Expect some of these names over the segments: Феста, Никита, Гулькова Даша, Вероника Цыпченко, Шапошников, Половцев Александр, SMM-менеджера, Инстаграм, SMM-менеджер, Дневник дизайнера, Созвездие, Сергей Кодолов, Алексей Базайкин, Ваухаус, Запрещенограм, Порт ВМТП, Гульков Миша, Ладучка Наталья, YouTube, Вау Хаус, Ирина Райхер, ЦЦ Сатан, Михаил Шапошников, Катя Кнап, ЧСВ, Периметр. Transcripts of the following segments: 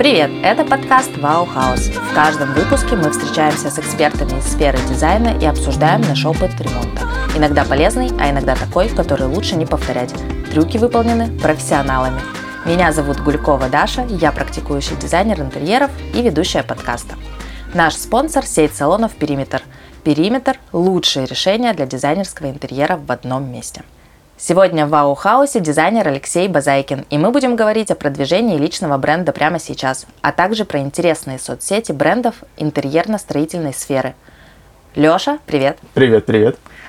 Привет! Это подкаст «Вау Хаус». В каждом выпуске мы встречаемся с экспертами из сферы дизайна и обсуждаем наш опыт ремонта. Иногда полезный, а иногда такой, который лучше не повторять. Трюки выполнены профессионалами. Меня зовут Гулькова Даша, я практикующий дизайнер интерьеров и ведущая подкаста. Наш спонсор – сеть салонов «Периметр». «Периметр» – лучшее решение для дизайнерского интерьера в одном месте. Сегодня в Вау Хаусе дизайнер Алексей Базайкин, и мы будем говорить о продвижении личного бренда прямо сейчас, а также про интересные соцсети брендов интерьерно-строительной сферы. Лёша, привет! Привет!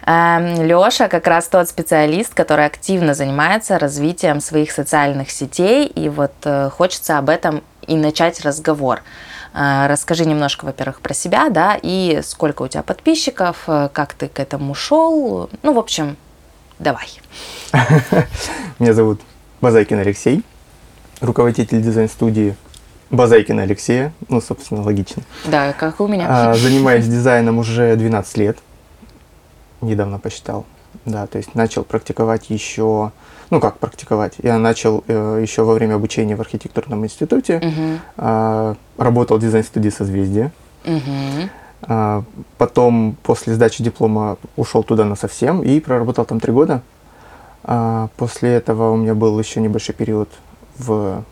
Лёша как раз тот специалист, который активно занимается развитием своих социальных сетей, и вот хочется об этом и начать разговор. Расскажи немножко, во-первых, про себя, да, и сколько у тебя подписчиков, как ты к этому шел, ну, в общем, давай. Меня зовут Базайкин Алексей, руководитель дизайн-студии Базайкина Алексея, ну, собственно, логично. Да, как у меня. Занимаюсь дизайном уже 12 лет, недавно посчитал, да, то есть начал практиковать еще... Ну, как практиковать? Я начал еще во время обучения в архитектурном институте. Работал в дизайн-студии «Созвездие». Потом, после сдачи диплома, ушел туда насовсем и проработал там 3 года. После этого у меня был еще небольшой период в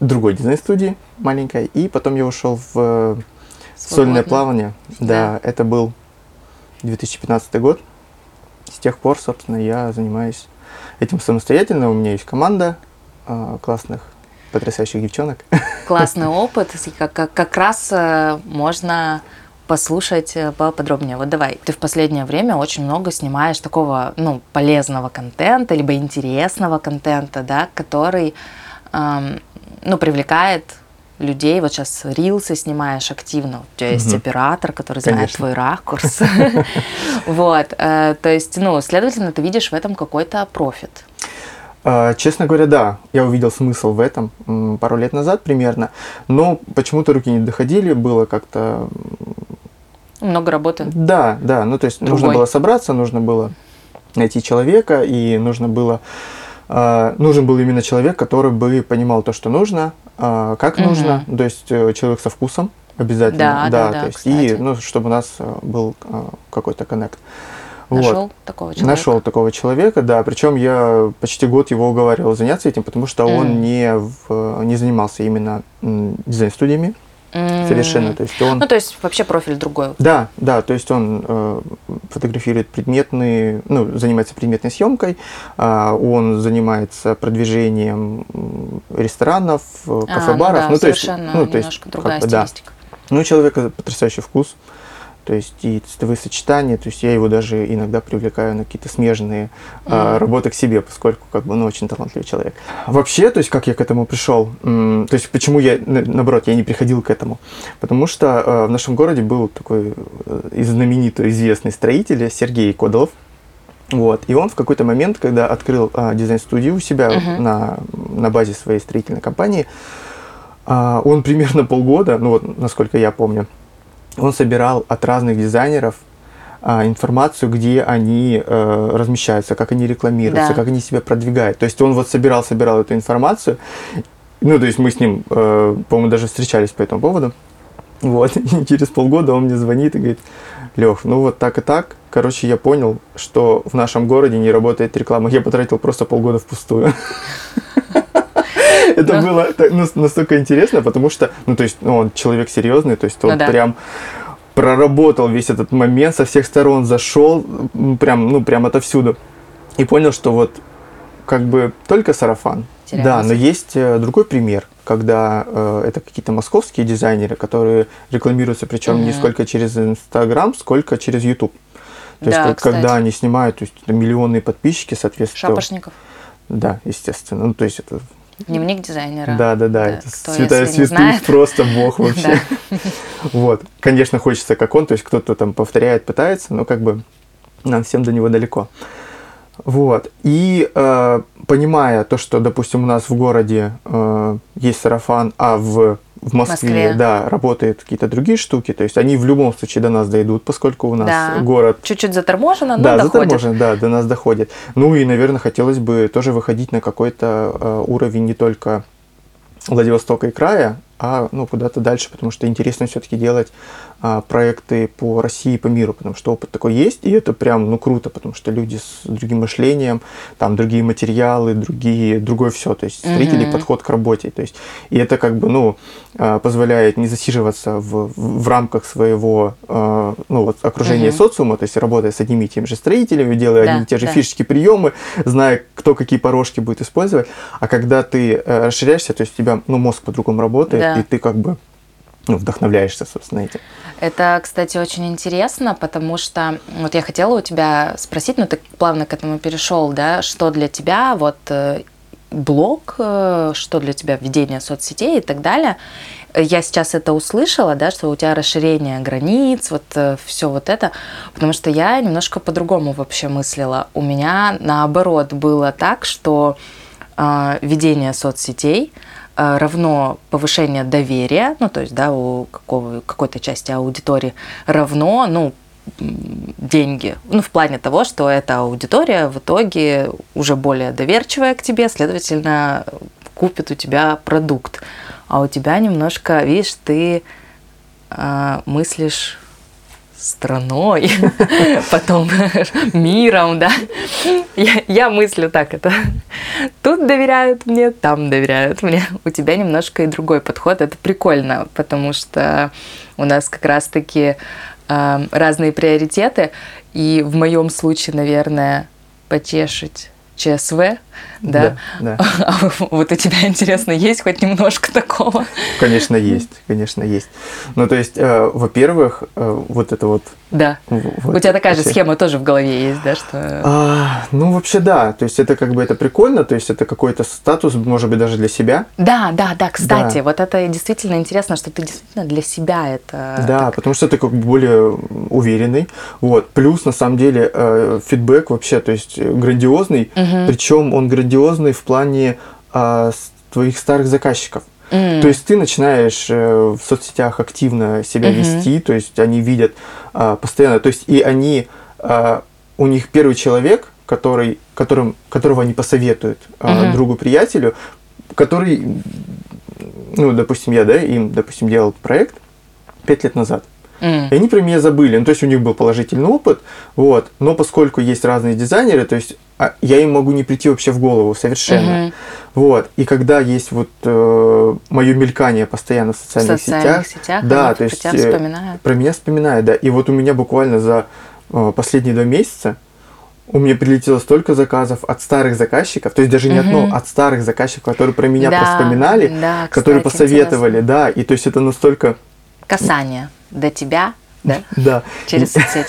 другой дизайн-студии, маленькой. И потом я ушел в сольное плавание. Да, это был 2015 год. С тех пор, собственно, я занимаюсь... этим самостоятельно. У меня есть команда классных, потрясающих девчонок. Классный опыт. Как раз можно послушать поподробнее. Вот давай. Ты в последнее время очень много снимаешь такого, ну, полезного контента, либо интересного контента, да, который, ну, привлекает людей. Вот сейчас рилсы снимаешь активно. У тебя есть оператор, который знает твой ракурс. Вот. То есть, ну, следовательно, ты видишь в этом какой-то профит. Честно говоря, да. Я увидел смысл в этом пару лет назад примерно. Но почему-то руки не доходили. Было как-то... Много работы. Да. Ну, то есть, нужно было собраться, нужно было найти человека, и нужно было... нужен был именно человек, который бы понимал то, что нужно, как нужно, то есть человек со вкусом обязательно. Да, то есть, и, ну, чтобы у нас был какой-то коннект. Нашел такого человека? Нашел такого человека, да. Причем я почти год его уговаривал заняться этим, потому что он не занимался именно дизайн-студиями совершенно. То есть он... Ну, то есть вообще профиль другой. Да, то есть он фотографирует предметные, ну, занимается предметной съемкой, он занимается продвижением ресторанов, кафе-баров. Ну, да, совершенно, ну, то есть, немножко другая стилистика. Да. Ну, у человека потрясающий вкус, то есть и цветовые сочетания, то есть я его даже иногда привлекаю на какие-то смежные работы к себе, поскольку, как бы, ну, очень талантливый человек. Вообще, то есть как я к этому пришел, то есть почему я, наоборот, я не приходил к этому, потому что в нашем городе был такой знаменитый, известный строитель Сергей Кодолов, вот, и он в какой-то момент, когда открыл дизайн-студию у себя на базе своей строительной компании, он примерно полгода, ну вот, насколько я помню, он собирал от разных дизайнеров информацию, где они размещаются, как они рекламируются, как они себя продвигают. То есть он вот собирал эту информацию. Ну, то есть мы с ним, по-моему, даже встречались по этому поводу. Вот. И через полгода он мне звонит и говорит: Лёх, ну вот так и так. Короче, я понял, что в нашем городе не работает реклама. Я потратил просто полгода впустую. Это было настолько интересно, потому что, ну, то есть, он человек серьезный, то есть он прям проработал весь этот момент, со всех сторон зашел, прям отовсюду, и понял, что вот как бы только сарафан. Да, но есть другой пример, когда это какие-то московские дизайнеры, которые рекламируются, причем не сколько через Инстаграм, сколько через YouTube. То есть, когда они снимают, то есть миллионные подписчики, соответственно. Шапошников. Да, естественно. Ну, то есть это... Дневник дизайнера. Да, это святая святых, просто бог вообще. Вот. Конечно, хочется, как он, то есть кто-то там повторяет, пытается, но как бы нам всем до него далеко. Вот. И понимая то, что, допустим, у нас в городе есть сарафан, а в Москве, да, работают какие-то другие штуки, то есть они в любом случае до нас дойдут, поскольку у нас город... Чуть-чуть заторможено, но доходит. Да, заторможено, да, до нас доходит. Ну и, наверное, хотелось бы тоже выходить на какой-то уровень не только Владивостока и края, а ну, куда-то дальше, потому что интересно все-таки делать проекты по России и по миру, потому что опыт такой есть, и это прям ну, круто, потому что люди с другим мышлением, там другие материалы, другое все, то есть зрители, подход к работе, то есть, и это как бы ну, позволяет не засиживаться в рамках своего ну, вот, окружения социума, то есть работая с одними и теми же строителями, делая одни и те же фишечки, приемы, зная, кто какие порожки будет использовать, а когда ты расширяешься, то есть у тебя ну, мозг по-другому работает, и ты как бы ну, вдохновляешься, собственно, этим. Это, кстати, очень интересно, потому что вот я хотела у тебя спросить, но ты плавно к этому перешел, да, что для тебя вот блог, что для тебя ведение соцсетей и так далее. Я сейчас это услышала, да, что у тебя расширение границ, вот все вот это, потому что я немножко по-другому вообще мыслила. У меня, наоборот, было так, что ведение соцсетей равно повышение доверия, ну, то есть, да, у какой-то части аудитории равно, ну, деньги. Ну, в плане того, что эта аудитория в итоге уже более доверчивая к тебе, следовательно, купит у тебя продукт. А у тебя немножко, видишь, ты мыслишь страной, потом миром, да. Я мыслю так это. Тут доверяют мне, там доверяют мне. У тебя немножко и другой подход. Это прикольно, потому что у нас как раз-таки разные приоритеты. И в моем случае, наверное, потешить ЧСВ, да? Да, да. А вот у тебя, интересно, есть хоть немножко такого? Конечно, есть, конечно, есть. Ну, то есть, во-первых, вот это вот... Да. Вот у тебя такая же схема тоже в голове есть, да? Что... ну, вообще, да. То есть, это как бы это прикольно, то есть, это какой-то статус, может быть, даже для себя. Да, да, да, кстати, да. Вот это действительно интересно, что ты действительно для себя это... Да, так... потому что ты как бы более уверенный. Вот. Плюс, на самом деле, фидбэк вообще, то есть, грандиозный. Причем он грандиозный в плане твоих старых заказчиков. То есть ты начинаешь в соцсетях активно себя вести, то есть они видят постоянно, то есть и они, у них первый человек, которого они посоветуют другу-приятелю, который, ну, допустим, я, да, им, допустим, делал проект 5 лет назад. И они про меня забыли, ну, то есть у них был положительный опыт, вот, но поскольку есть разные дизайнеры, то есть я им могу не прийти вообще в голову совершенно. Вот. И когда есть вот мое мелькание постоянно в социальных сетях, да, то есть про меня вспоминают, да. И вот у меня буквально за последние 2 месяца у меня прилетело столько заказов от старых заказчиков, то есть даже не одно, от старых заказчиков, которые про меня вспоминали, да, которые посоветовали, интересно. Да, и то есть это настолько... Касание до тебя... Да? Да. Через соцсети.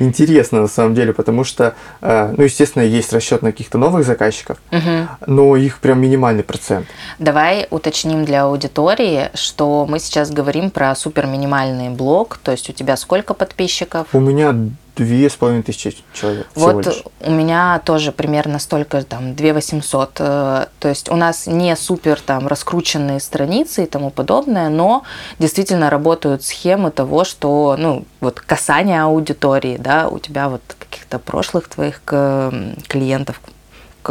Интересно, на самом деле, потому что, ну, естественно, есть расчет на каких-то новых заказчиков, но их прям минимальный процент. Давай уточним для аудитории, что мы сейчас говорим про супер минимальный блог, то есть у тебя сколько подписчиков? У меня 2500 человек всего лишь. Вот у меня тоже примерно столько, там, 2800. То есть у нас не супер там раскрученные страницы и тому подобное, но действительно работают схемы того, что, ну, вот касание аудитории, да, у тебя вот каких-то прошлых твоих клиентов.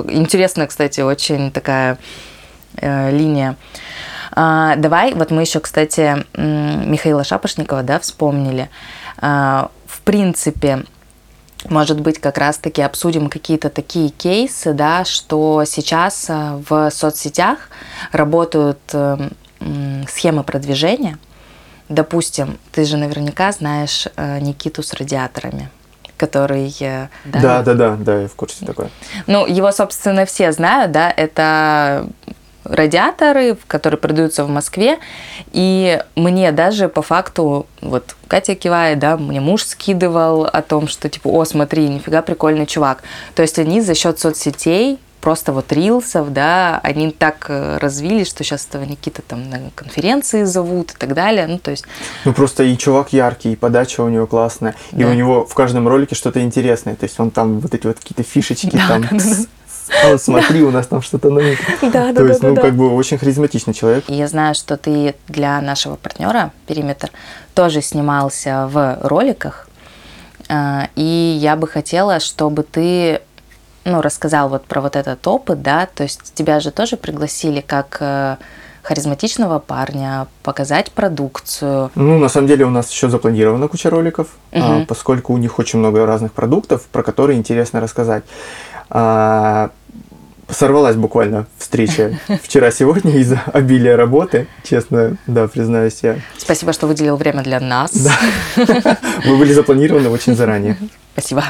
Интересная, кстати, очень такая линия. Давай, вот мы еще, кстати, Михаила Шапошникова, да, вспомнили. В принципе, может быть, как раз-таки обсудим какие-то такие кейсы, да, что сейчас в соцсетях работают схемы продвижения. Допустим, ты же наверняка знаешь Никиту с радиаторами, который... Да, я в курсе такой. Ну, его, собственно, все знают, да, это... радиаторы, которые продаются в Москве, и мне даже по факту, вот Катя кивает, да, мне муж скидывал о том, что типа, о, смотри, нифига прикольный чувак. То есть они за счет соцсетей, просто вот рилсов, да, они так развились, что сейчас этого Никита там на конференции зовут и так далее, ну, то есть... Ну, просто и чувак яркий, и подача у него классная, и у него в каждом ролике что-то интересное, то есть он там вот эти вот какие-то фишечки там... А вот смотри, у нас там что-то новенькое. То есть, ну, как бы очень харизматичный человек. Я знаю, что ты для нашего партнера «Периметр» тоже снимался в роликах. И я бы хотела, чтобы ты, ну, рассказал вот про вот этот опыт, да. То есть тебя же тоже пригласили как харизматичного парня, показать продукцию. Ну, на самом деле у нас еще запланирована куча роликов, поскольку у них очень много разных продуктов, про которые интересно рассказать. Сорвалась буквально встреча вчера-сегодня из-за обилия работы, честно, да, признаюсь я. Спасибо, что выделил время для нас. Да. Мы были запланированы очень заранее. Спасибо.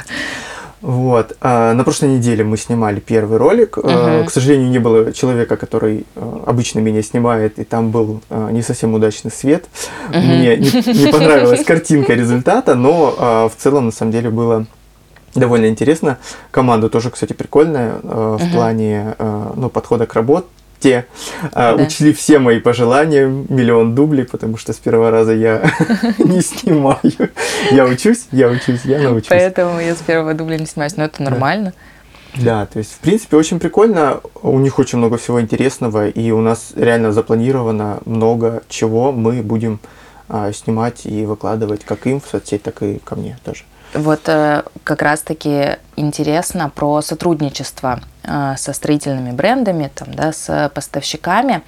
Вот. На прошлой неделе мы снимали первый ролик. К сожалению, не было человека, который обычно меня снимает, и там был не совсем удачный свет. Мне не понравилась картинка результата, но в целом, на самом деле, было... довольно интересно. Команда тоже, кстати, прикольная в плане подхода к работе. Учли все мои пожелания, миллион дублей, потому что с первого раза я не снимаю. Я научусь. Поэтому я с первого дубля не снимаюсь, но это нормально. Да, то есть, в принципе, очень прикольно. У них очень много всего интересного, и у нас реально запланировано много чего мы будем снимать и выкладывать как им в соцсеть, так и ко мне тоже. Вот как раз-таки интересно про сотрудничество со строительными брендами, там, да, с поставщиками,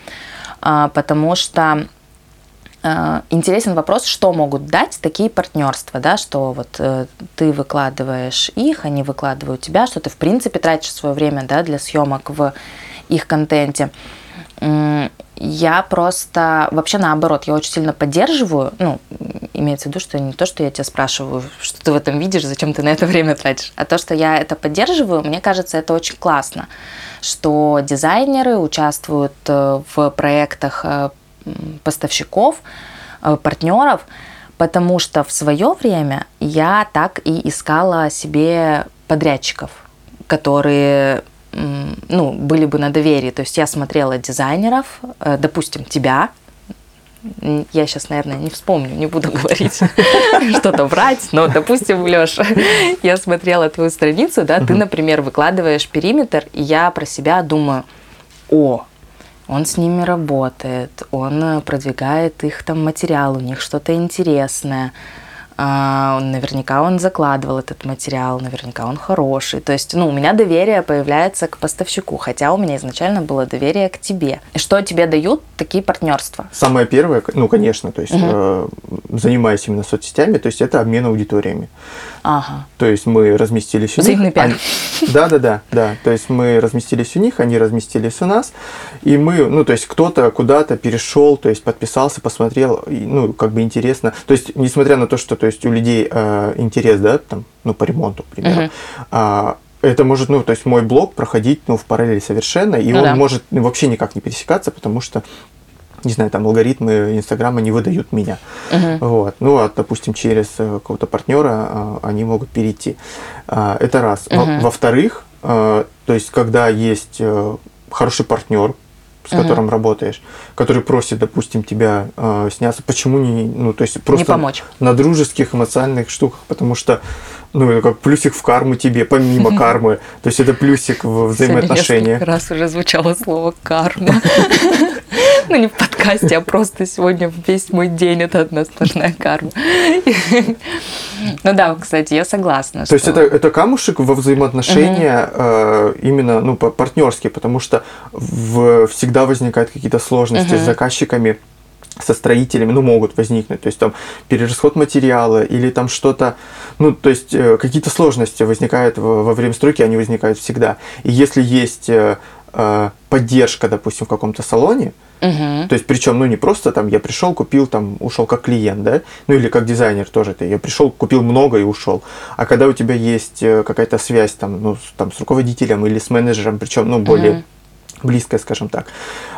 потому что интересен вопрос, что могут дать такие партнерства, да, что вот ты выкладываешь их, они выкладывают тебя, что ты, в принципе, тратишь свое время, да, для съемок в их контенте. Я просто вообще наоборот, я очень сильно поддерживаю, имеется в виду, что не то, что я тебя спрашиваю, что ты в этом видишь, зачем ты на это время тратишь, а то, что я это поддерживаю, мне кажется, это очень классно, что дизайнеры участвуют в проектах поставщиков, партнеров, потому что в свое время я так и искала себе подрядчиков, которые... были бы на доверии. То есть я смотрела дизайнеров, допустим, тебя. Я сейчас, наверное, не вспомню, не буду говорить что-то врать, но, допустим, Леша, я смотрела твою страницу, да, ты, например, выкладываешь периметр, и я про себя думаю, он с ними работает, он продвигает их там материал, у них что-то интересное. Наверняка он закладывал этот материал, наверняка он хороший. То есть, у меня доверие появляется к поставщику, хотя у меня изначально было доверие к тебе. Что тебе дают такие партнерства? Самое первое, конечно, то есть, занимаясь именно соцсетями, то есть, это обмен аудиториями. Ага. То есть, мы разместились у них. Да. То есть, мы разместились у них, они разместились у нас, и мы, кто-то куда-то перешел, то есть, подписался, посмотрел, интересно. То есть, несмотря на то, что у людей интерес, да, там, по ремонту, к примеру, это может, мой блог проходить, в параллели совершенно, и он может вообще никак не пересекаться, потому что, не знаю, там, алгоритмы Инстаграма не выдают меня. Вот. Допустим, через какого-то партнера они могут перейти. Это раз. Во-вторых, то есть, когда есть хороший партнер, с которым работаешь, который просит, допустим, тебя сняться, почему не, просто не помочь на дружеских, эмоциональных штуках, потому что, как плюсик в карму тебе, помимо кармы, то есть это плюсик в взаимоотношениях. Несколько раз уже звучало слово «карма». Не в подкасте, а просто сегодня весь мой день это одна сплошная карма. Кстати, я согласна. То есть это камушек во взаимоотношения именно партнерские, потому что всегда возникают какие-то сложности с заказчиками, со строителями, могут возникнуть, то есть там перерасход материала или там что-то, то есть какие-то сложности возникают во время стройки, они возникают всегда. И если есть поддержка, допустим, в каком-то салоне, то есть, причем, не просто там я пришел, купил, там, ушел как клиент, да, или как дизайнер тоже ты, я пришел, купил много и ушел, а когда у тебя есть какая-то связь там, с руководителем или с менеджером, причем, более близкая, скажем так,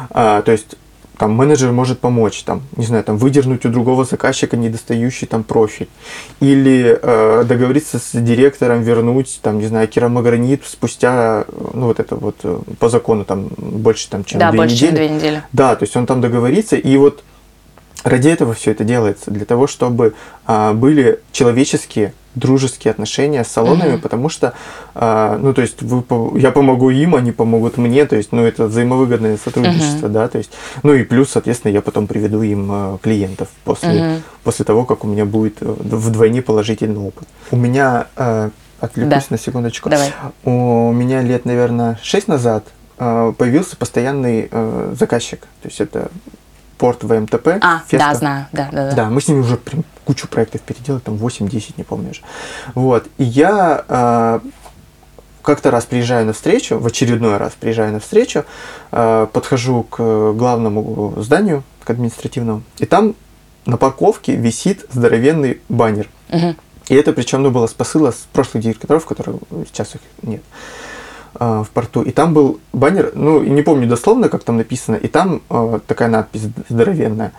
то есть, там, менеджер может помочь, там, не знаю, там, выдернуть у другого заказчика недостающий там профиль, или договориться с директором, вернуть, там, не знаю, керамогранит спустя, по закону, там, больше, там, чем 2 недели. Да, то есть он там договорится, и вот ради этого все это делается, для того, чтобы были человеческие, дружеские отношения с салонами, потому что, то есть, я помогу им, они помогут мне, то есть, это взаимовыгодное сотрудничество, да, то есть, и плюс, соответственно, я потом приведу им клиентов после того, как у меня будет вдвойне положительный опыт. У меня, отвлекусь на секундочку, Давай. У меня лет, наверное, 6 назад появился постоянный заказчик. То есть это Порт ВМТП. А, Феста. Да, знаю. Да. Да, мы с ними уже прям кучу проектов переделали, там 8-10, не помню уже. Вот. И я как-то раз приезжаю на встречу, в очередной раз приезжаю на встречу, подхожу к главному зданию, к административному, и там на парковке висит здоровенный баннер. Угу. И это причем было с посыла с прошлых директоров, которые сейчас их нет в порту. И там был баннер, ну, не помню дословно, как там написано, и там такая надпись здоровенная.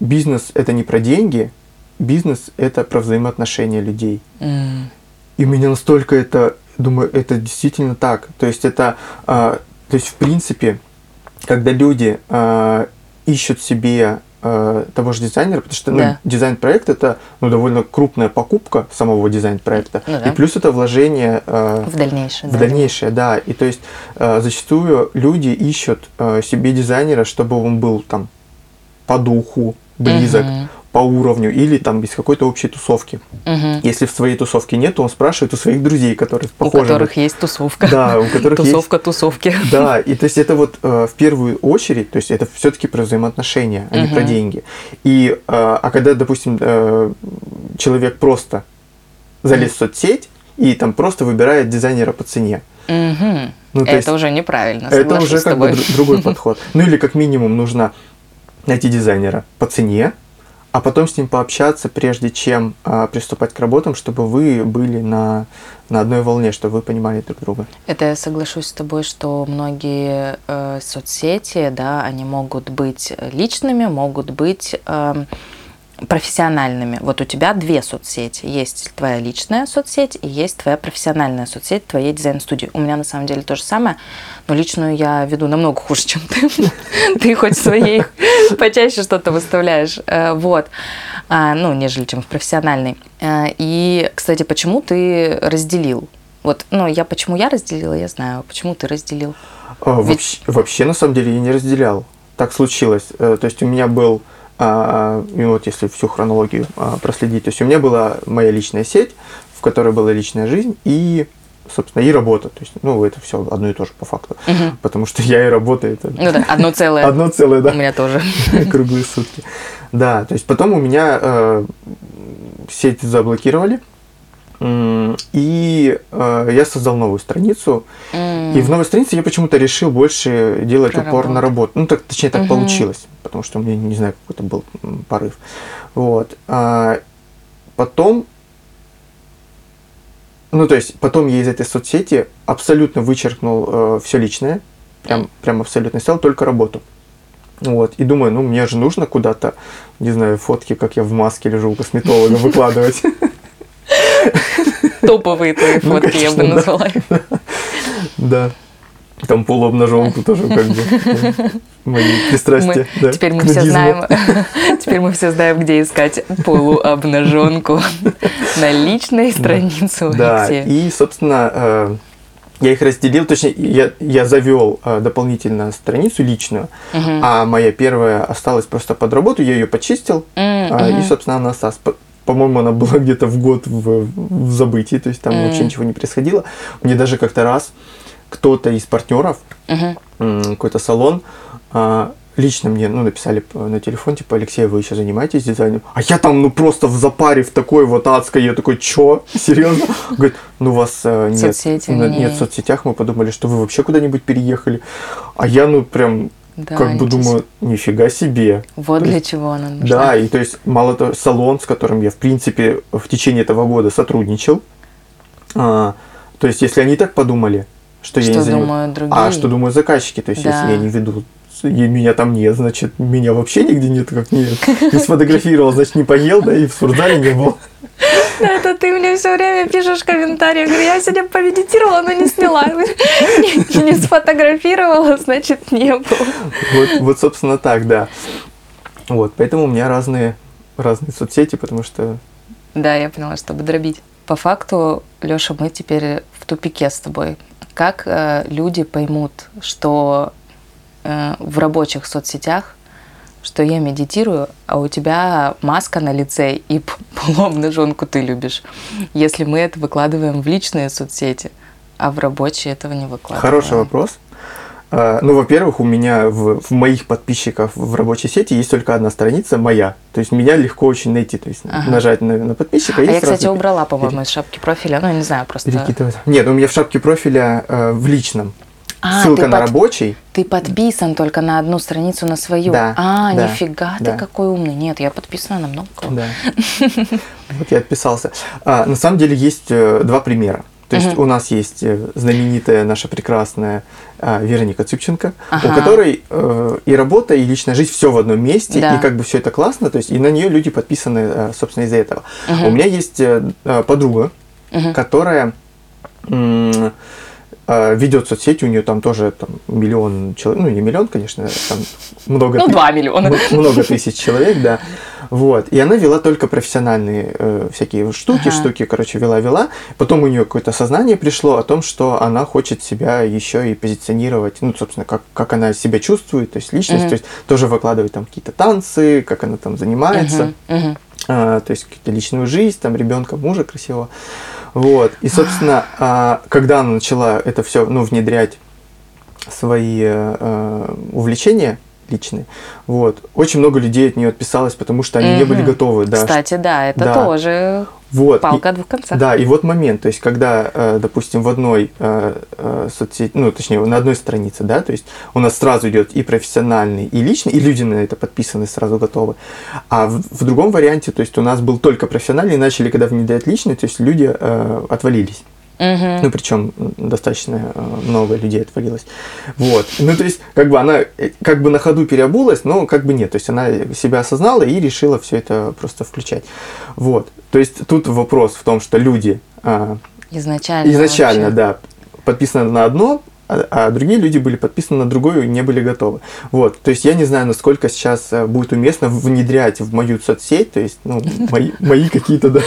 Бизнес – это не про деньги, бизнес – это про взаимоотношения людей. Mm. И меня настолько это, думаю, это действительно так. То есть, это, в принципе, когда люди ищут себе того же дизайнера, потому что дизайн-проект – это довольно крупная покупка самого дизайн-проекта, и плюс это вложение в дальнейшее. И то есть зачастую люди ищут себе дизайнера, чтобы он был там по духу близок, по уровню или там из какой-то общей тусовки. Если в своей тусовке нет, то он спрашивает у своих друзей, которые похожи. У которых есть тусовка. Да, у которых тусовка есть... тусовки. Да, и то есть это вот в первую очередь, то есть это все-таки про взаимоотношения, а не про деньги. И, когда, допустим, человек просто залез в соцсеть и там просто выбирает дизайнера по цене. Ну, это есть, уже неправильно, соглашусь с тобой. Это уже как бы другой подход. Ну или как минимум нужно найти дизайнера по цене, а потом с ним пообщаться, прежде чем приступать к работам, чтобы вы были на одной волне, чтобы вы понимали друг друга. Это я соглашусь с тобой, что многие соцсети, да, они могут быть личными, могут быть профессиональными. Вот у тебя две соцсети. Есть твоя личная соцсеть и есть твоя профессиональная соцсеть, твоей дизайн-студии. У меня на самом деле то же самое, но личную я веду намного хуже, чем ты. Ты хоть своей почаще что-то выставляешь. Вот. Ну, нежели чем в профессиональной. И, кстати, почему ты разделил? Вот, ну, почему я разделила, я знаю. Почему ты разделил? Вообще, на самом деле, я не разделял. Так случилось. То есть у меня был... И вот если всю хронологию проследить, то есть у меня была моя личная сеть, в которой была личная жизнь и, собственно, и работа. То есть, это все одно и то же по факту. Угу. Потому что я и работа это... одно целое. Одно целое, да. У меня тоже. Круглые сутки. Да, то есть потом у меня сеть заблокировали, и я создал новую страницу. И в новой странице я почему-то решил больше делать упор на работу. Точнее, так получилось, потому что у меня, не знаю, какой-то был порыв. Вот. Потом я из этой соцсети абсолютно вычеркнул все личное, прям абсолютно, стал только работу. Вот. И думаю, мне же нужно куда-то, не знаю, фотки, как я в маске лежу у косметолога, выкладывать. Топовые твои фотки, конечно, я бы назвала их. Да. Там полуобнаженку тоже как бы мои пристрастия. Теперь мы все знаем, где искать полуобнаженку на личной странице у Алексея. Да, и, собственно, я их разделил, точнее, я завел дополнительно страницу личную, а моя первая осталась просто под работу, я ее почистил, и, собственно, она осталась. По-моему, она была где-то в год в забытии, то есть там вообще ничего не происходило. Мне даже как-то раз кто-то из партнеров, какой-то салон, лично мне написали на телефон, типа, Алексей, вы еще занимаетесь дизайном? А я там просто в запаре в такой вот адской, я такой, чё? Серьезно? Говорит, у вас нет в соцсетях, мы подумали, что вы вообще куда-нибудь переехали. А я прям... Да, как бы думаю, нифига себе. Вот то для есть, чего она нужна. Да, и то есть, мало того, салон, с которым я, в принципе, в течение этого года сотрудничал, то есть, если они так подумали, что я не занимаюсь, а что думают заказчики, то есть, если я не веду, меня там нет, значит, меня вообще нигде нет, как нет. Не сфотографировал, значит, не поел, да, и в спортзале не был. Да, это ты мне все время пишешь комментарии. Я говорю, я сегодня помедитировала, но не сняла. Не сфотографировала, значит, не было. Вот, собственно, так, да. Вот, поэтому у меня разные соцсети, потому что... Да, я поняла, чтобы дробить. По факту, Леша, мы теперь в тупике с тобой. Как люди поймут, что в рабочих соцсетях, что я медитирую, а у тебя маска на лице и полуобнаженку ты любишь. Если мы это выкладываем в личные соцсети, а в рабочие этого не выкладываем. Хороший вопрос. Ну, во-первых, у меня в моих подписчиков в рабочей сети есть только одна страница моя. То есть меня легко очень найти. То есть нажать на подписчика. А я, кстати, убрала, по-моему, из шапки профиля. Ну, я не знаю, просто... Нет, у меня в шапке профиля в личном. Ссылка на рабочий. Ты подписан только на одну страницу, на свою. Да, нифига, ты какой умный. Нет, я подписана на много кого. Вот я отписался. На самом деле есть два примера. То есть у нас есть знаменитая наша прекрасная Вероника Цыпченко, у которой и работа, и личная жизнь все в одном месте, и как бы все это классно, то есть и на нее люди подписаны, собственно, из-за этого. У меня есть подруга, которая ведет соцсети, у нее там тоже там, 1 миллион человек, ну не 1 миллион, конечно, там много, ну, 2 миллиона. Много тысяч человек, да. Вот. И она вела только профессиональные всякие штуки, короче, вела. Потом у нее какое-то осознание пришло о том, что она хочет себя еще и позиционировать, ну, собственно, как она себя чувствует, то есть личность, то есть тоже выкладывает там какие-то танцы, как она там занимается, то есть какую-то личную жизнь, там, ребенка, мужа красивого. Вот. И, собственно, когда она начала это все, ну, внедрять свои увлечения личные. Вот. Очень много людей от нее отписалось, потому что они не были готовы. Да. Кстати, да, это тоже палка о двух концах. Да, и вот момент, то есть, когда, допустим, в одной соцсети, ну, точнее, на одной странице, да, то есть, у нас сразу идет и профессиональный, и личный, и люди на это подписаны, сразу готовы. А в другом варианте, то есть, у нас был только профессиональный, и начали, когда внедрять личный, то есть, люди отвалились. Ну, причем достаточно много людей отвалилось. Вот. Ну, то есть, как бы она как бы на ходу переобулась, но как бы нет. То есть, она себя осознала и решила все это просто включать. Вот. То есть, тут вопрос в том, что люди изначально да, подписаны на одно, а другие люди были подписаны на другое и не были готовы. Вот. То есть, я не знаю, насколько сейчас будет уместно внедрять в мою соцсеть, то есть, ну, мои какие-то, да...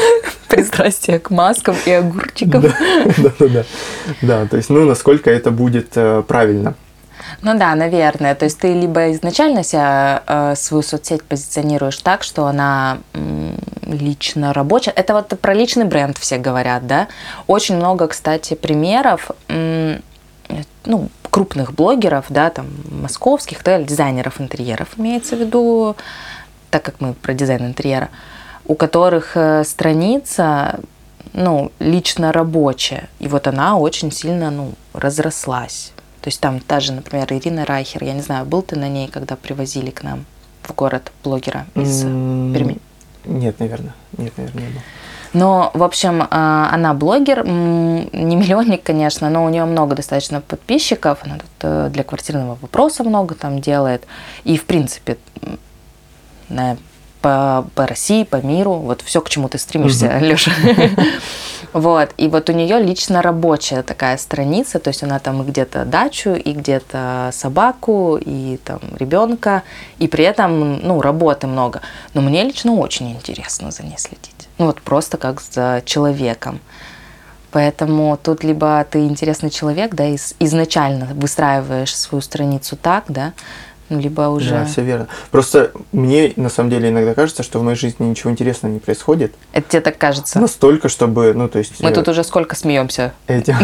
Пристрастие к маскам и огурчикам. Да, то есть, ну, насколько это будет правильно. Ну да, наверное. То есть, ты либо изначально себя, свою соцсеть позиционируешь так, что она лично рабочая. Это вот про личный бренд все говорят, да? Очень много, кстати, примеров, ну, крупных блогеров, да, там, московских, да, дизайнеров интерьеров, имеется в виду, так как мы про дизайн интерьера, у которых страница, ну, лично рабочая, и вот она очень сильно, ну, разрослась. То есть там та же, например, Ирина Райхер, я не знаю, был ты на ней, когда привозили к нам в город блогера из Перми? Нет, наверное, не был. Но, в общем, она блогер, не миллионник, конечно, но у нее много достаточно подписчиков, она тут для квартирного вопроса много там делает, и, в принципе, по России, по миру, вот все, к чему ты стремишься, Леша. Вот, и вот у нее лично рабочая такая страница, то есть она там и где-то дачу, и где-то собаку, и там ребенка, и при этом, ну, работы много. Но мне лично очень интересно за ней следить. Ну, вот просто как за человеком. Поэтому тут либо ты интересный человек, да, изначально выстраиваешь свою страницу так, да, либо уже... Да, все верно. Просто мне, на самом деле, иногда кажется, что в моей жизни ничего интересного не происходит. Это тебе так кажется? Настолько, чтобы, ну, то есть... Мы тут уже сколько смеемся. Этим.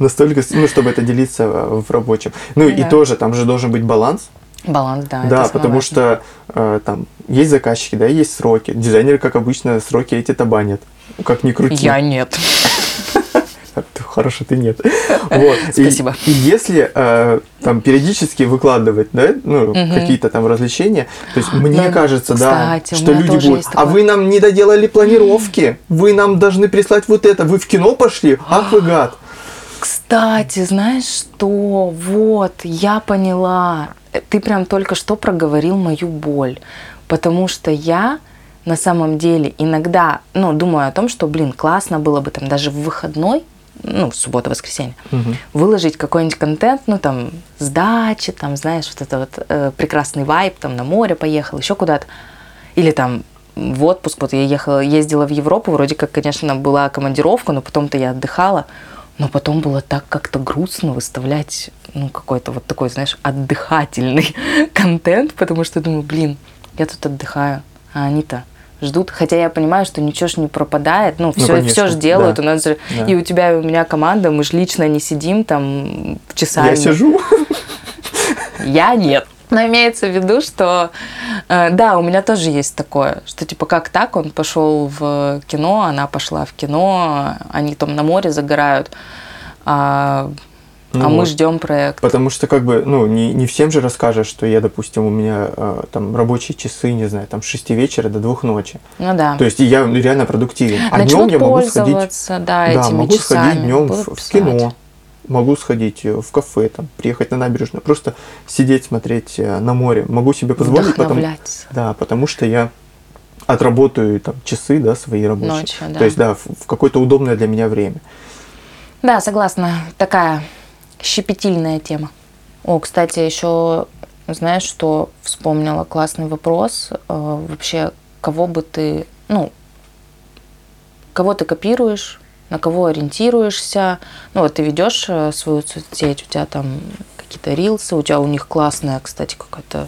Настолько, ну, чтобы это делиться в рабочем. Ну, и тоже, там же должен быть баланс. Баланс, да. Да, потому что там есть заказчики, да, есть сроки. Дизайнеры, как обычно, сроки эти табанят. Как ни крути. Я нет. Хорошо, ты нет. Вот. Спасибо. И если там периодически выкладывать, да, ну, какие-то там развлечения, то есть мне кажется, кстати, да, что люди будут. А вы нам не доделали планировки, вы нам должны прислать вот это, вы в кино пошли, ах вы гад. Кстати, знаешь что? Вот, я поняла. Ты прям только что проговорил мою боль, потому что я на самом деле иногда, ну, думаю о том, что, блин, классно было бы там даже в выходной, ну, в субботу-воскресенье, выложить какой-нибудь контент, ну, там, с дачи, там, знаешь, вот это вот прекрасный вайб, там, на море поехал, еще куда-то. Или там в отпуск, вот я ездила в Европу, вроде как, конечно, была командировка, но потом-то я отдыхала, но потом было так как-то грустно выставлять, ну, какой-то вот такой, знаешь, отдыхательный контент, потому что я думаю, блин, я тут отдыхаю, а они-то ждут. Хотя я понимаю, что ничего ж не пропадает. Ну, все же делают. Да. У нас же... да. И у тебя, и у меня команда. Мы же лично не сидим там часами. Я сижу. Я нет. Но имеется в виду, что... да, у меня тоже есть такое, что типа как так, он пошел в кино, она пошла в кино, они там на море загорают, а мы ждем проект. Потому что как бы, ну, не всем же расскажешь, что я, допустим, у меня там рабочие часы, не знаю, там с 6 вечера до 2 ночи. Ну да. То есть я реально продуктивен. А днем я могу сходить... да, этими могу часами. Сходить днем в кино. Могу сходить в кафе, там, приехать на набережную, просто сидеть, смотреть на море. Могу себе позволить, потому что я отработаю там, часы, да, свои рабочие. Ночью, да. То есть, да, в какое-то удобное для меня время. Да, согласна. Такая щепетильная тема. О, кстати, еще, знаешь, что вспомнила? Классный вопрос. Вообще, кого ты копируешь? На кого ориентируешься, ну вот ты ведешь свою соцсеть, у тебя там какие-то рилсы, у тебя у них классная, кстати, какая-то,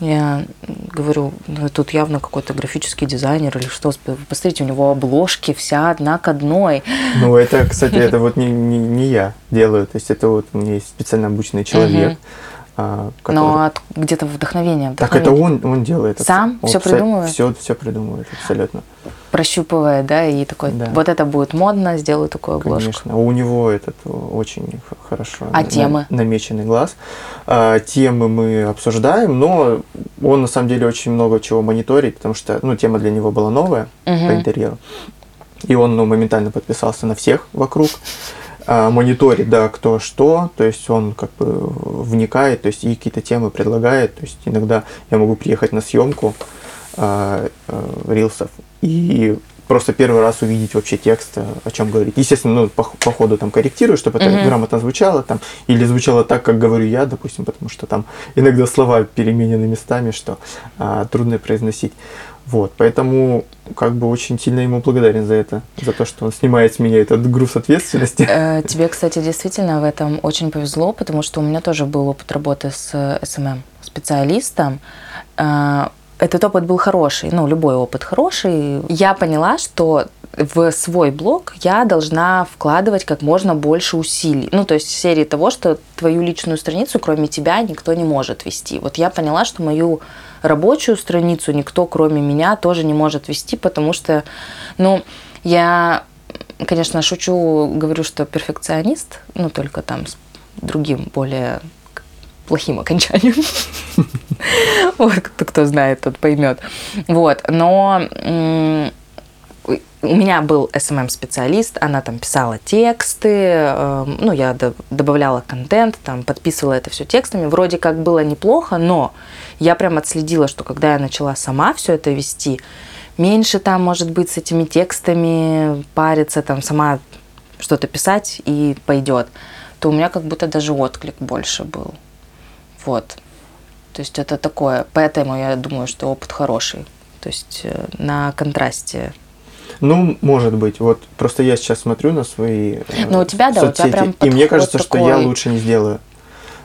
я говорю, тут явно какой-то графический дизайнер или что, посмотрите, у него обложки вся одна к одной. Ну это, кстати, это вот не я делаю, то есть это вот у меня есть специально обученный человек. Который... Но где-то вдохновение. Так это он делает. Сам все придумывает? Все придумывает, абсолютно. Прощупывает, да, и такой, да. Вот это будет модно, сделаю такую обложку. Конечно, у него этот очень хорошо темы? Намеченный глаз. Темы мы обсуждаем, но он на самом деле очень много чего мониторит, потому что тема для него была новая по интерьеру. И он моментально подписался на всех вокруг. Мониторит, да, кто что, то есть он как бы вникает, то есть и какие-то темы предлагает, то есть иногда я могу приехать на съемку рилсов и просто первый раз увидеть вообще текст, о чем говорить. Естественно, по ходу там корректирую, чтобы это грамотно звучало там, или звучало так, как говорю я, допустим, потому что там иногда слова переменены местами, что трудно произносить. Вот, поэтому как бы очень сильно ему благодарен за это, за то, что он снимает с меня этот груз ответственности. Тебе, кстати, действительно в этом очень повезло, потому что у меня тоже был опыт работы с SMM-специалистом. Этот опыт был хороший, любой опыт хороший. Я поняла, что в свой блог я должна вкладывать как можно больше усилий. То есть в серии того, что твою личную страницу, кроме тебя, никто не может вести. Вот я поняла, что мою рабочую страницу никто, кроме меня, тоже не может вести, потому что, я, конечно, шучу, говорю, что перфекционист, только там с другим, более плохим окончанием. Вот, кто знает, тот поймет. Вот, но... У меня был SMM-специалист, она там писала тексты, я добавляла контент, там подписывала это все текстами. Вроде как было неплохо, но я прям отследила, что когда я начала сама все это вести, меньше там, может быть, с этими текстами париться, там сама что-то писать и пойдет, то у меня как будто даже отклик больше был. Вот. То есть это такое. Поэтому я думаю, что опыт хороший. То есть на контрасте. Может быть. Вот просто я сейчас смотрю на свои соцсети, да, и мне кажется, такой... что я лучше не сделаю.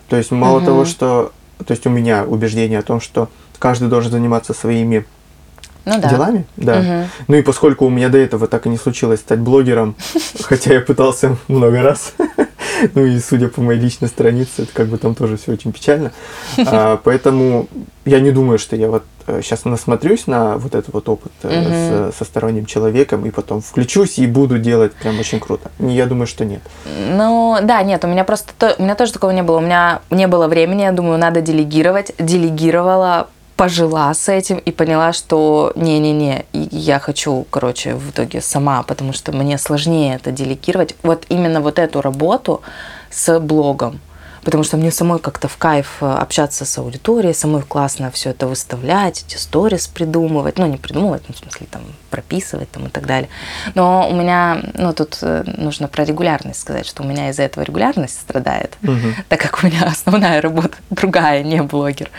То есть мало того, что... То есть у меня убеждение о том, что каждый должен заниматься своими делами. Да. И поскольку у меня до этого так и не случилось стать блогером, хотя я пытался много раз, и судя по моей личной странице, это как бы там тоже все очень печально. Поэтому я не думаю, что я вот сейчас насмотрюсь на вот этот вот опыт со сторонним человеком, и потом включусь и буду делать прям очень круто. Я думаю, что нет. Нет, у меня тоже такого не было. У меня не было времени, я думаю, надо делегировать. Делегировала, пожила с этим и поняла, что не-не-не, я хочу, в итоге сама, потому что мне сложнее это делегировать. Вот именно вот эту работу с блогом. Потому что мне самой как-то в кайф общаться с аудиторией, самой классно все это выставлять, эти сторис придумывать, не придумывать, там, прописывать там, и так далее. Но у меня, тут нужно про регулярность сказать, что у меня из-за этого регулярность страдает, так как у меня основная работа другая, не блогер.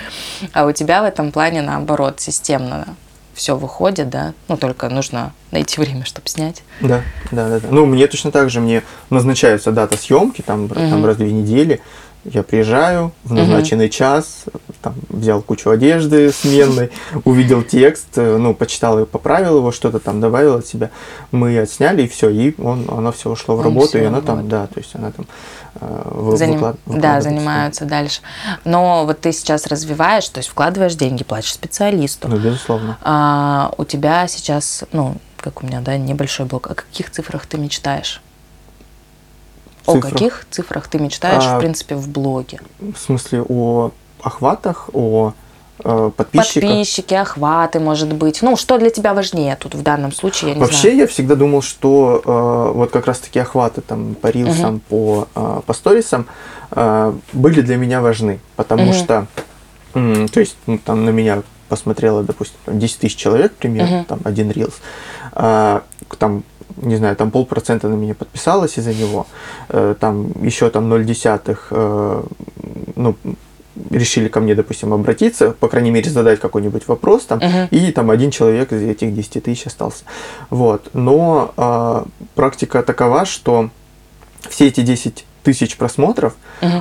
А у тебя в этом плане, наоборот, системно все выходит, да? Только нужно найти время, чтобы снять. Да. Мне точно так же, мне назначаются дата съемки, там раз в 2 недели, Я приезжаю в назначенный час, там, взял кучу одежды сменной, увидел текст, ну, почитал его, поправил его, что-то там добавил от себя. Мы отсняли, и все, и оно все ушло в работу, и оно там, да, то есть она там да, занимаются дальше. Но вот ты сейчас развиваешь, то есть вкладываешь деньги, платишь специалисту. Ну, безусловно. А у тебя сейчас, ну, как у меня, да, небольшой блок. О каких цифрах ты мечтаешь? О каких цифрах ты мечтаешь, в принципе, в блоге? В смысле, о охватах, о подписчиках? Подписчики, охваты, может быть. Ну, что для тебя важнее тут в данном случае, я не знаю. Вообще, я всегда думал, что вот как раз-таки охваты там по рилсам, по сторисам были для меня важны. Потому что, то есть, ну, там на меня посмотрело, допустим, 10 тысяч человек, примерно, там один рилс, там, не знаю, там 0,5% на меня подписалось из-за него, там еще там 0,1, ну, решили ко мне, допустим, обратиться, по крайней мере, задать какой-нибудь вопрос, там, и там один человек из этих 10 тысяч остался. Вот. Но практика такова, что все эти 10 тысяч просмотров,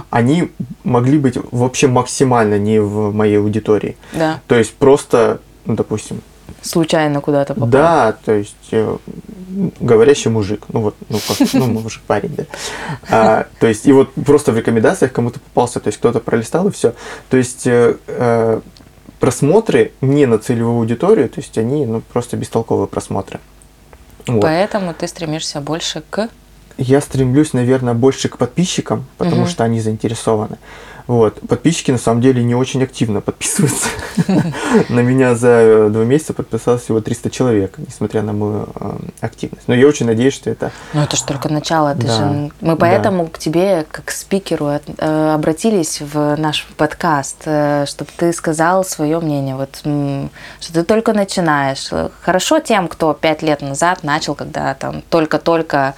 они могли быть вообще максимально не в моей аудитории. Да. То есть просто, ну, допустим, случайно куда-то попал. Да, то есть говорящий мужик. Ну, вот, ну, как, ну, мужик, парень, да. То есть, и вот просто в рекомендациях кому-то попался, то есть кто-то пролистал, и все. То есть просмотры не на целевую аудиторию, то есть они, ну, просто бестолковые просмотры. Вот. Поэтому ты стремишься больше к... Я стремлюсь, наверное, больше к подписчикам, потому что они заинтересованы. Вот. Подписчики, на самом деле, не очень активно подписываются. На меня за 2 месяца подписалось всего 300 человек, несмотря на мою активность. Но я очень надеюсь, что это... Ну, это же только начало. Мы поэтому к тебе, как к спикеру, обратились в наш подкаст, чтобы ты сказал свое мнение, вот, что ты только начинаешь. Хорошо тем, кто 5 лет назад начал, когда там только-только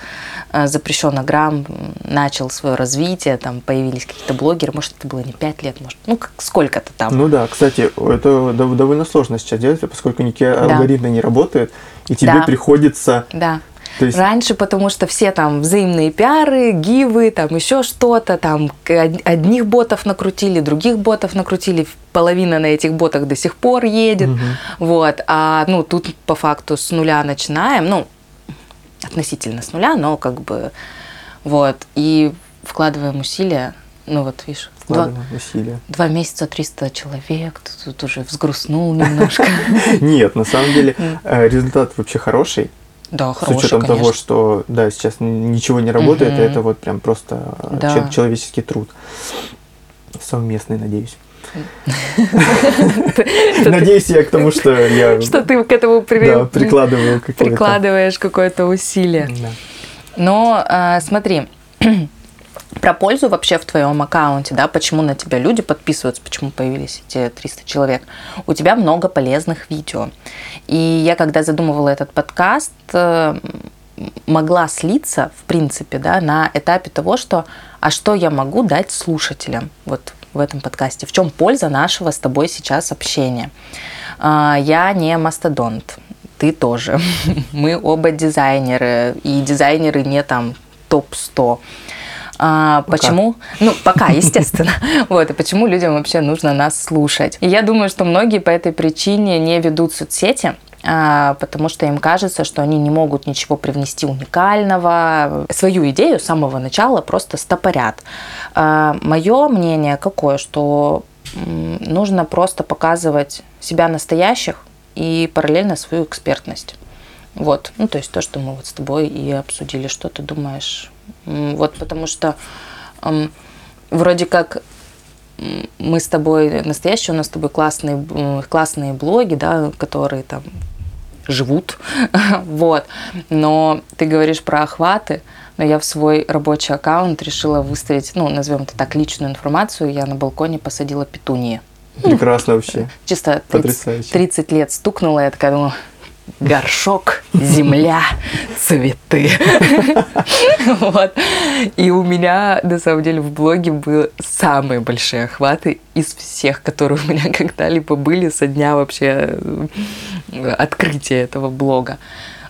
Запрещенограм начал свое развитие, там появились какие-то блогеры, может, это было не 5 лет, может, ну, сколько-то там. Ну да, кстати, это довольно сложно сейчас делать, поскольку никакие алгоритмы не работают, и тебе приходится... Да. То есть... Раньше, потому что все там взаимные пиары, гивы, там еще что-то, там одних ботов накрутили, других ботов накрутили, половина на этих ботах до сих пор едет, вот, а, ну, тут по факту с нуля начинаем, ну, относительно с нуля, но как бы, вот, и вкладываем усилия. Ну вот, видишь, 2 месяца 300 человек, ты тут уже взгрустнул немножко. Нет, на самом деле результат вообще хороший. Да, хороший, конечно. С учетом того, что, да, сейчас ничего не работает, это вот прям просто человеческий труд. Совместный, надеюсь. Надеюсь я к тому, что я... Что ты к этому прикладываешь какое-то усилие. Но смотри... Про пользу вообще в твоем аккаунте, да, почему на тебя люди подписываются, почему появились эти 300 человек. У тебя много полезных видео. И я, когда задумывала этот подкаст, могла слиться, в принципе, да, на этапе того, что, а что я могу дать слушателям вот в этом подкасте, в чем польза нашего с тобой сейчас общения. Я не мастодонт, ты тоже. Мы оба дизайнеры, и дизайнеры не там топ-100. Почему? Ну, пока, естественно. Вот, и почему людям вообще нужно нас слушать. И я думаю, что многие по этой причине не ведут соцсети, потому что им кажется, что они не могут ничего привнести уникального. Свою идею с самого начала просто стопорят. Мое мнение какое, что нужно просто показывать себя настоящих и параллельно свою экспертность. Вот, ну, то есть то, что мы вот с тобой и обсудили, что ты думаешь. Вот, потому что вроде как мы с тобой настоящие, у нас с тобой классные блоги, да, которые там живут, вот. Но ты говоришь про охваты, но я в свой рабочий аккаунт решила выставить, ну, назовем это так, личную информацию. Я на балконе посадила петунии. Прекрасно вообще. Чисто 30 лет стукнула, я такая думала... Горшок, земля, цветы. Вот. И у меня, на самом деле, в блоге были самые большие охваты из всех, которые у меня когда-либо были со дня вообще открытия этого блога.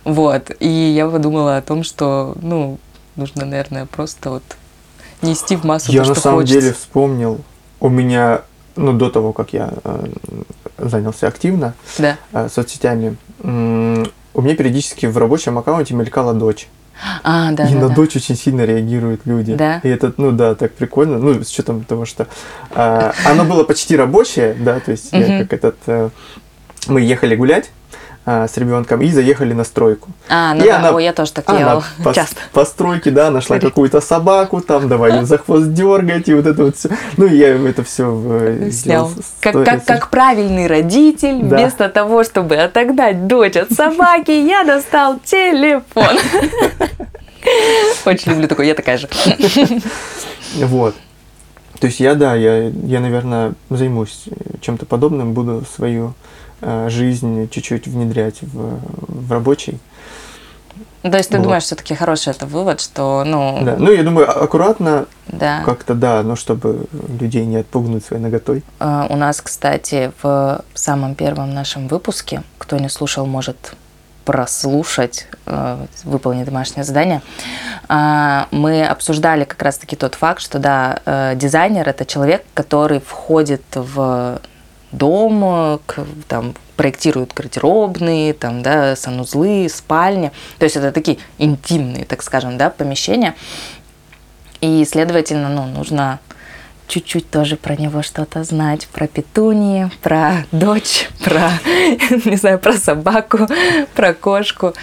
Вот. И я подумала о том, что, ну, нужно, наверное, просто вот нести в массу то, что хочется. Я на самом деле вспомнил, у меня, ну, до того, как я занялся активно соцсетями, у меня периодически в рабочем аккаунте мелькала дочь. На дочь очень сильно реагируют люди. Да? И это, ну да, так прикольно. Ну, с учетом того, что оно было почти рабочее, да, то есть я как мы ехали гулять с ребенком и заехали на стройку. Я тоже так делала часто. По стройке, да, нашла какую-то собаку, там, давай ее за хвост дергать, и вот это вот все. Ну, я это все снял. Как правильный родитель, вместо того, чтобы отогнать дочь от собаки, я достал телефон. Очень люблю такое, я такая же. Вот. То есть я, наверное, займусь чем-то подобным, буду свою жизнь чуть-чуть внедрять в рабочий. То есть ты думаешь, все-таки хороший это вывод, что, ну... Да. Ну, я думаю, аккуратно как-то, но чтобы людей не отпугнуть своей наготой. У нас, кстати, в самом первом нашем выпуске, кто не слушал, может прослушать, выполнить домашнее задание, мы обсуждали как раз-таки тот факт, что, дизайнер – это человек, который входит в... дом, там, проектируют гардеробные, там, санузлы, спальни. То есть это такие интимные, так скажем, помещения. И, следовательно, нужно чуть-чуть тоже про него что-то знать. Про петуньи, про дочь, про, не знаю, про собаку, про кошку.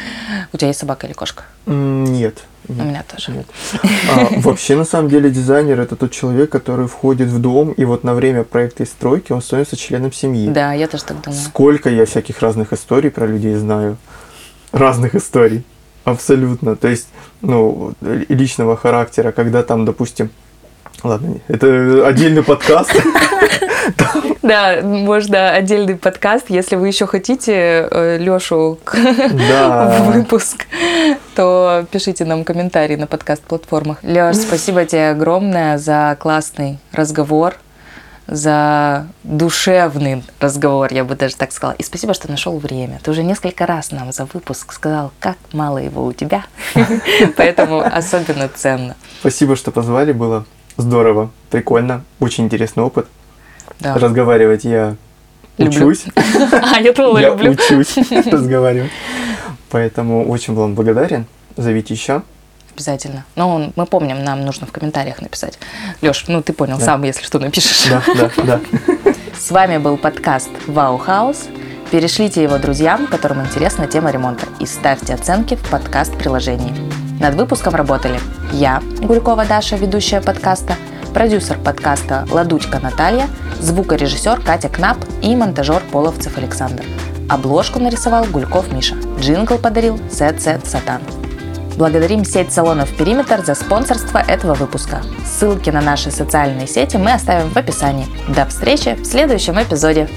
У тебя есть собака или кошка? Нет. У меня тоже. Нет. Вообще, на самом деле, дизайнер – это тот человек, который входит в дом, и вот на время проекта и стройки он становится членом семьи. Да, я тоже так думаю. Сколько я всяких разных историй про людей знаю. Разных историй. Абсолютно. То есть, личного характера, когда там, допустим… Ладно, это отдельный подкаст. Да, можно отдельный подкаст. Если вы еще хотите Лешу в выпуск, то пишите нам комментарии на подкаст-платформах. Леш, спасибо тебе огромное за классный разговор, за душевный разговор, я бы даже так сказала. И спасибо, что нашел время. Ты уже несколько раз нам за выпуск сказал, как мало его у тебя. Поэтому особенно ценно. Спасибо, что позвали. Было здорово, прикольно, очень интересный опыт. Да. Разговаривать я учусь. Я тоже люблю. Я учусь разговаривать. Поэтому очень вам благодарен. Зовите еще. Обязательно. Но мы помним, нам нужно в комментариях написать. Леш, ты понял, сам, если что, напишешь. Да. С вами был подкаст «Вау Хаус». Перешлите его друзьям, которым интересна тема ремонта. И ставьте оценки в подкаст-приложении. Над выпуском работали я, Гулькова Даша, ведущая подкаста, продюсер подкаста «Ладучка Наталья», звукорежиссер Катя Кнап и монтажер Половцев Александр. Обложку нарисовал Гульков Миша. Джингл подарил ЦЦ Сатан. Благодарим сеть салонов «Периметр» за спонсорство этого выпуска. Ссылки на наши социальные сети мы оставим в описании. До встречи в следующем эпизоде!